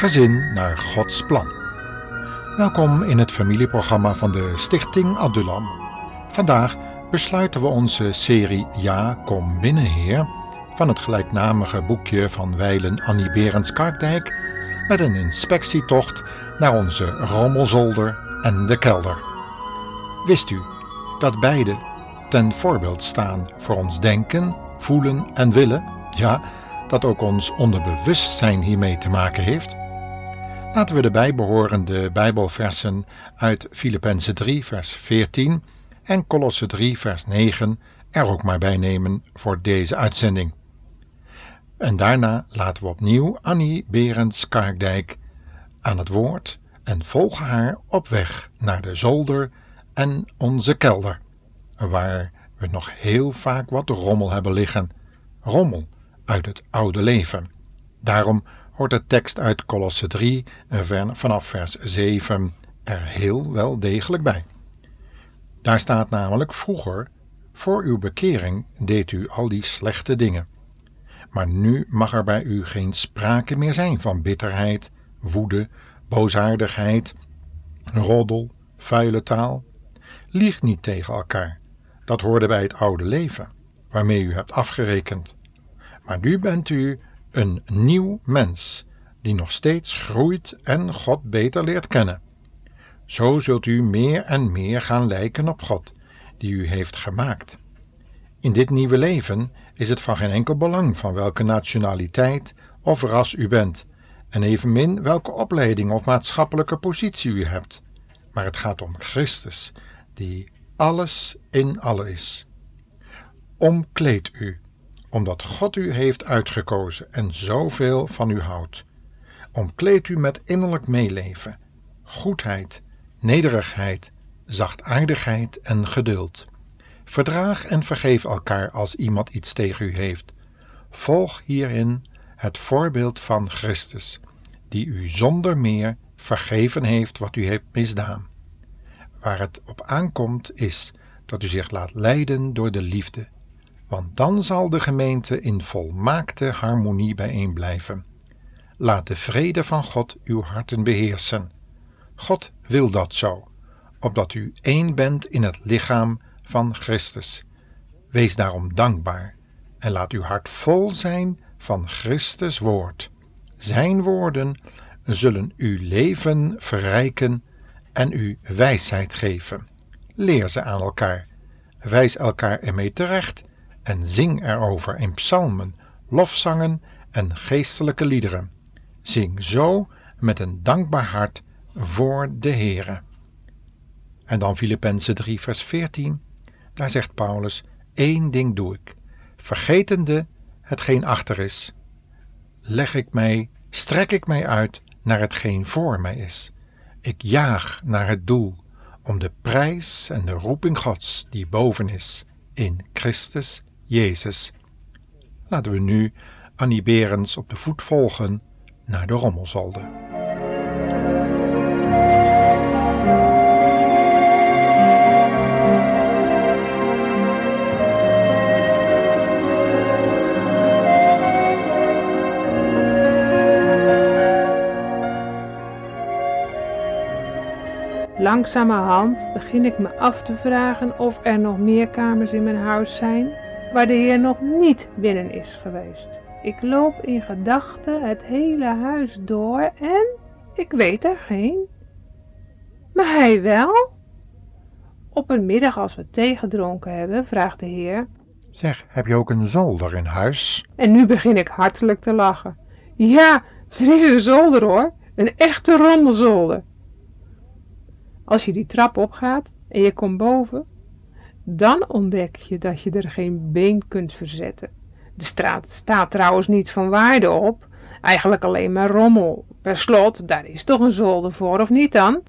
Gezin naar Gods plan. Welkom in het familieprogramma van de Stichting Abdulam. Vandaag besluiten we onze serie Ja, kom binnen Heer van het gelijknamige boekje van wijlen Annie Berends-Karkdijk met een inspectietocht naar onze rommelzolder en de kelder. Wist u dat beide ten voorbeeld staan voor ons denken, voelen en willen? Ja, dat ook ons onderbewustzijn hiermee te maken heeft? Laten we de bijbehorende bijbelversen uit Filippenzen 3 vers 14 en Colosse 3 vers 9 er ook maar bij nemen voor deze uitzending. En daarna laten we opnieuw Annie Berends-Karkdijk aan het woord en volgen haar op weg naar de zolder en onze kelder, waar we nog heel vaak wat rommel hebben liggen. Rommel uit het oude leven. Daarom hoort de tekst uit Colosse 3 vanaf vers 7 er heel wel degelijk bij. Daar staat namelijk: vroeger, voor uw bekering, deed u al die slechte dingen. Maar nu mag er bij u geen sprake meer zijn van bitterheid, woede, boosaardigheid, roddel, vuile taal. Lieg niet tegen elkaar, dat hoorde bij het oude leven, waarmee u hebt afgerekend. Maar nu bent u een nieuw mens, die nog steeds groeit en God beter leert kennen. Zo zult u meer en meer gaan lijken op God, die u heeft gemaakt. In dit nieuwe leven is het van geen enkel belang van welke nationaliteit of ras u bent, en evenmin welke opleiding of maatschappelijke positie u hebt. Maar het gaat om Christus, die alles in alle is. Omkleed u, omdat God u heeft uitgekozen en zoveel van u houdt. Omkleed u met innerlijk meeleven, goedheid, nederigheid, zachtaardigheid en geduld. Verdraag en vergeef elkaar als iemand iets tegen u heeft. Volg hierin het voorbeeld van Christus, die u zonder meer vergeven heeft wat u heeft misdaan. Waar het op aankomt is dat u zich laat leiden door de liefde, want dan zal de gemeente in volmaakte harmonie bijeen blijven. Laat de vrede van God uw harten beheersen. God wil dat zo, opdat u één bent in het lichaam van Christus. Wees daarom dankbaar en laat uw hart vol zijn van Christus' woord. Zijn woorden zullen uw leven verrijken en u wijsheid geven. Leer ze aan elkaar, wijs elkaar ermee terecht en zing erover in psalmen, lofzangen en geestelijke liederen. Zing zo met een dankbaar hart voor de Heere. En dan Filippenzen 3 vers 14, daar zegt Paulus: één ding doe ik, vergetende hetgeen achter is, strek ik mij uit naar hetgeen voor mij is. Ik jaag naar het doel, om de prijs en de roeping Gods die boven is, in Christus Jezus. Laten we nu Annie Berends op de voet volgen naar de rommelzolder. Langzamerhand begin ik me af te vragen of er nog meer kamers in mijn huis zijn waar de Heer nog niet binnen is geweest. Ik loop in gedachten het hele huis door en ik weet er geen. Maar hij wel? Op een middag als we thee gedronken hebben, vraagt de Heer: zeg, heb je ook een zolder in huis? En nu begin ik hartelijk te lachen. Ja, er is een zolder hoor, een echte rommelzolder. Als je die trap opgaat en je komt boven, dan ontdek je dat je er geen been kunt verzetten. De straat staat trouwens niet van waarde op, eigenlijk alleen maar rommel. Per slot, daar is toch een zolder voor, of niet dan?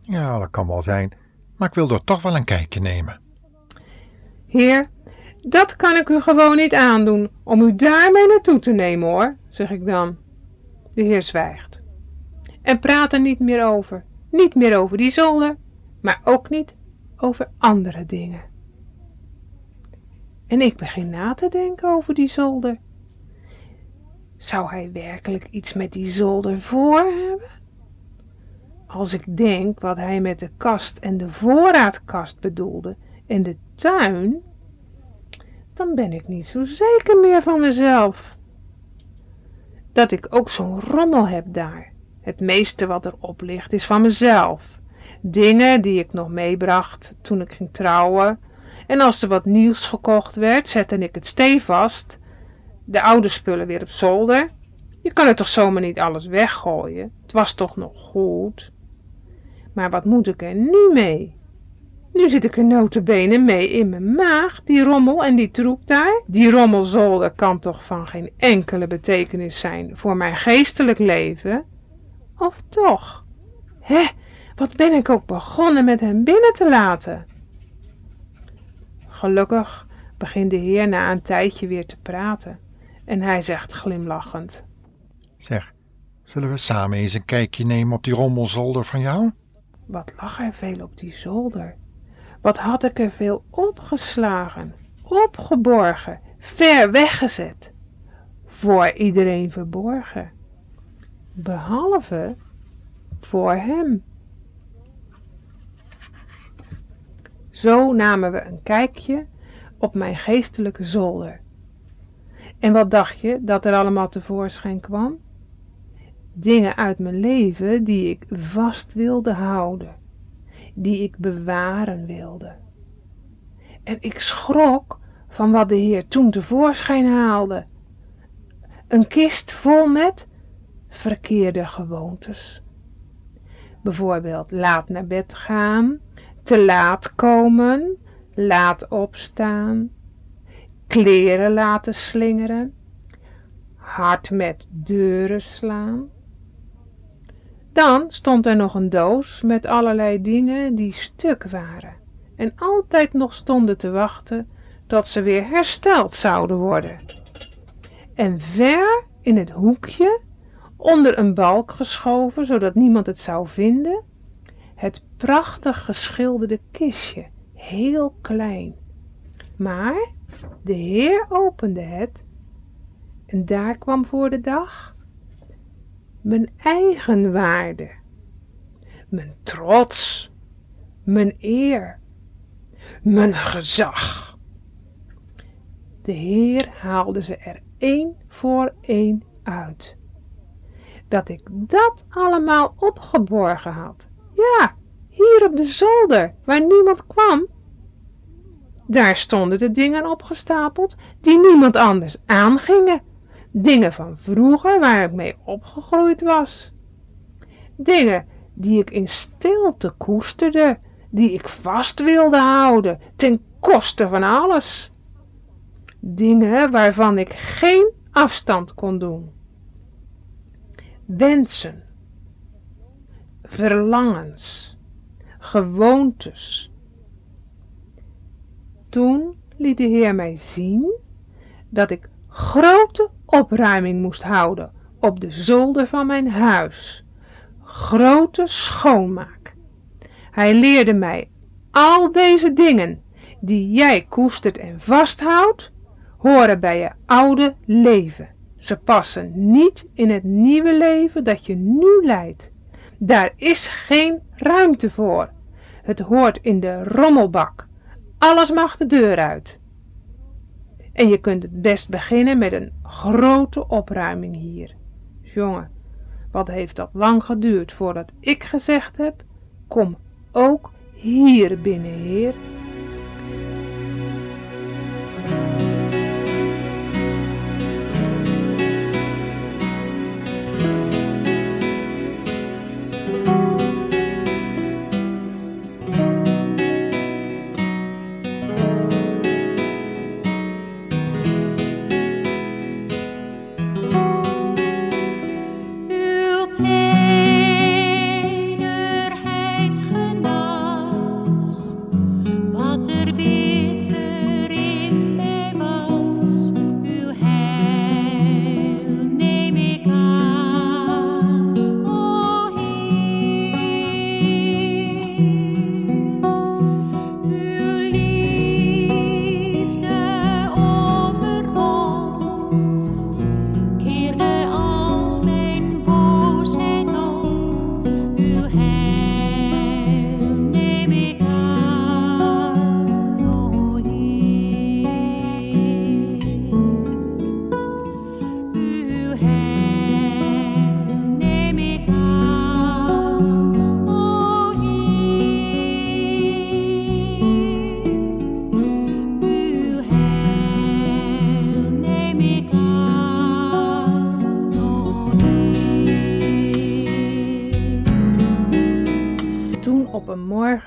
Ja, dat kan wel zijn, maar ik wil er toch wel een kijkje nemen. Heer, dat kan ik u gewoon niet aandoen, om u daarmee naartoe te nemen hoor, zeg ik dan. De Heer zwijgt en praat er niet meer over. Niet meer over die zolder, maar ook niet over andere dingen. En ik begin na te denken over die zolder. Zou hij werkelijk iets met die zolder voor hebben? Als ik denk wat hij met de kast en de voorraadkast bedoelde en de tuin, dan ben ik niet zo zeker meer van mezelf. Dat ik ook zo'n rommel heb daar. Het meeste wat erop ligt is van mezelf. Dingen die ik nog meebracht toen ik ging trouwen. En als er wat nieuws gekocht werd, zette ik het stevast. De oude spullen weer op zolder. Je kan het toch zomaar niet alles weggooien? Het was toch nog goed? Maar wat moet ik er nu mee? Nu zit ik er notabene mee in mijn maag. Die rommel en die troep daar. Die rommelzolder kan toch van geen enkele betekenis zijn voor mijn geestelijk leven? Of toch? Wat ben ik ook begonnen met hem binnen te laten? Gelukkig begint de Heer na een tijdje weer te praten. En hij zegt glimlachend. Zeg, zullen we samen eens een kijkje nemen op die rommelzolder van jou? Wat lag er veel op die zolder? Wat had ik er veel opgeslagen, opgeborgen, ver weggezet. Voor iedereen verborgen. Behalve voor hem. Zo namen we een kijkje op mijn geestelijke zolder. En wat dacht je dat er allemaal tevoorschijn kwam? Dingen uit mijn leven die ik vast wilde houden, die ik bewaren wilde. En ik schrok van wat de Heer toen tevoorschijn haalde. Een kist vol met verkeerde gewoontes. Bijvoorbeeld laat naar bed gaan, te laat komen, laat opstaan, kleren laten slingeren, hard met deuren slaan. Dan stond er nog een doos met allerlei dingen die stuk waren en altijd nog stonden te wachten tot ze weer hersteld zouden worden. En ver in het hoekje, onder een balk geschoven zodat niemand het zou vinden, het prachtig geschilderde kistje, heel klein. Maar de Heer opende het en daar kwam voor de dag mijn eigen waarde, mijn trots, mijn eer, mijn gezag. De Heer haalde ze er één voor één uit. Dat ik dat allemaal opgeborgen had. Ja, hier op de zolder, waar niemand kwam. Daar stonden de dingen opgestapeld die niemand anders aangingen. Dingen van vroeger waar ik mee opgegroeid was. Dingen die ik in stilte koesterde, die ik vast wilde houden, ten koste van alles. Dingen waarvan ik geen afstand kon doen. Wensen, verlangens, gewoontes. Toen liet de Heer mij zien dat ik grote opruiming moest houden op de zolder van mijn huis. Grote schoonmaak. Hij leerde mij al deze dingen die jij koestert en vasthoudt, horen bij je oude leven. Ze passen niet in het nieuwe leven dat je nu leidt. Daar is geen ruimte voor. Het hoort in de rommelbak. Alles mag de deur uit. En je kunt het best beginnen met een grote opruiming hier. Jongen, wat heeft dat lang geduurd voordat ik gezegd heb, kom ook hier binnen, Heer.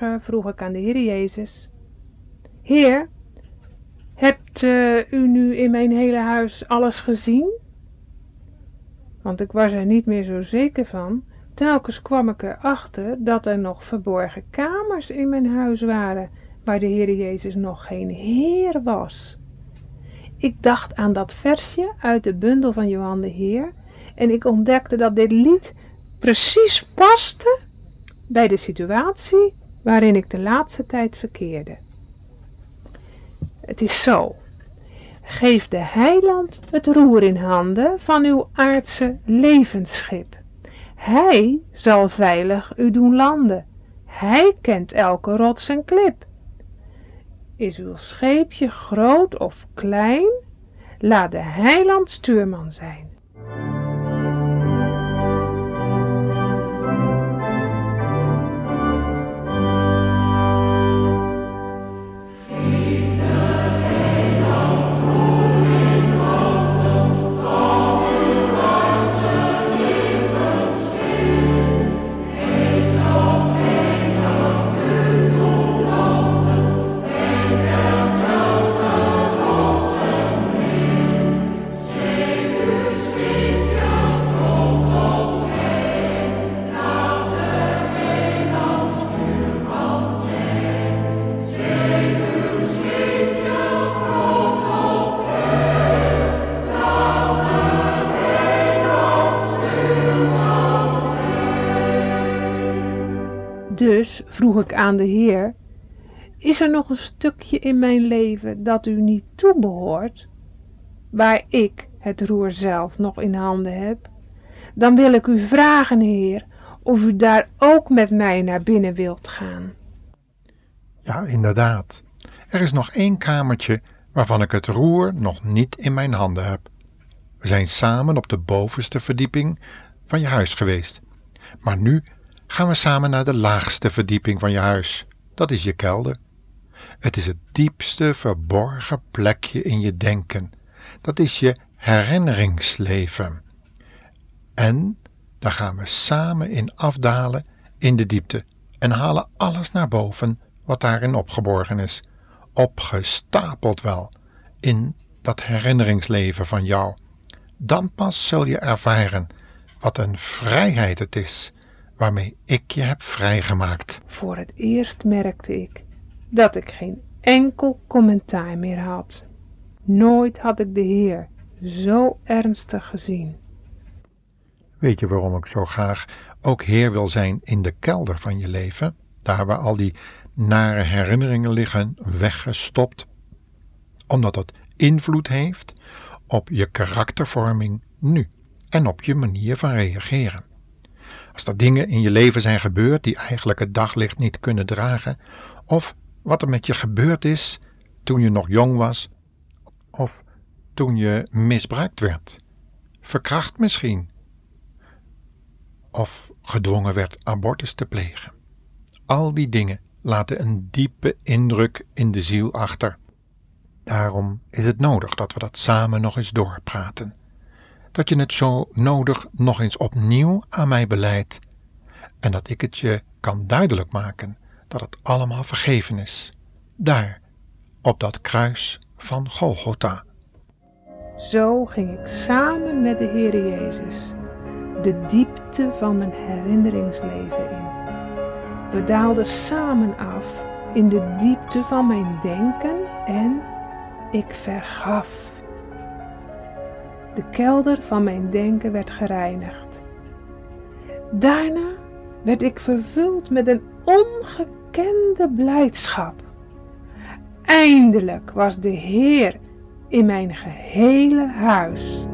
Morgen vroeg ik aan de Heer Jezus: Heer, hebt u nu in mijn hele huis alles gezien? Want ik was er niet meer zo zeker van. Telkens kwam ik erachter dat er nog verborgen kamers in mijn huis waren, waar de Heer Jezus nog geen Heer was. Ik dacht aan dat versje uit de bundel van Johan de Heer en ik ontdekte dat dit lied precies paste bij de situatie waarin ik de laatste tijd verkeerde. Het is zo: geef de heiland het roer in handen van uw aardse levensschip. Hij zal veilig u doen landen. Hij kent elke rots en klip. Is uw scheepje groot of klein? Laat de heiland stuurman zijn. Dus vroeg ik aan de Heer: is er nog een stukje in mijn leven dat u niet toebehoort, waar ik het roer zelf nog in handen heb? Dan wil ik u vragen, Heer, of u daar ook met mij naar binnen wilt gaan. Ja, inderdaad. Er is nog één kamertje waarvan ik het roer nog niet in mijn handen heb. We zijn samen op de bovenste verdieping van je huis geweest, maar nu gaan we samen naar de laagste verdieping van je huis. Dat is je kelder. Het is het diepste verborgen plekje in je denken. Dat is je herinneringsleven. En daar gaan we samen in afdalen in de diepte en halen alles naar boven wat daarin opgeborgen is. Opgestapeld wel, in dat herinneringsleven van jou. Dan pas zul je ervaren wat een vrijheid het is, waarmee ik je heb vrijgemaakt. Voor het eerst merkte ik dat ik geen enkel commentaar meer had. Nooit had ik de Heer zo ernstig gezien. Weet je waarom ik zo graag ook Heer wil zijn in de kelder van je leven? Daar waar al die nare herinneringen liggen, weggestopt. Omdat dat invloed heeft op je karaktervorming nu en op je manier van reageren. Als er dingen in je leven zijn gebeurd die eigenlijk het daglicht niet kunnen dragen, of wat er met je gebeurd is toen je nog jong was, of toen je misbruikt werd, verkracht misschien, of gedwongen werd abortus te plegen. Al die dingen laten een diepe indruk in de ziel achter. Daarom is het nodig dat we dat samen nog eens doorpraten. Dat je het zo nodig nog eens opnieuw aan mij beleidt en dat ik het je kan duidelijk maken dat het allemaal vergeven is, daar, op dat kruis van Golgotha. Zo ging ik samen met de Heer Jezus de diepte van mijn herinneringsleven in. We daalden samen af in de diepte van mijn denken en ik vergaf. De kelder van mijn denken werd gereinigd. Daarna werd ik vervuld met een ongekende blijdschap. Eindelijk was de Heer in mijn gehele huis.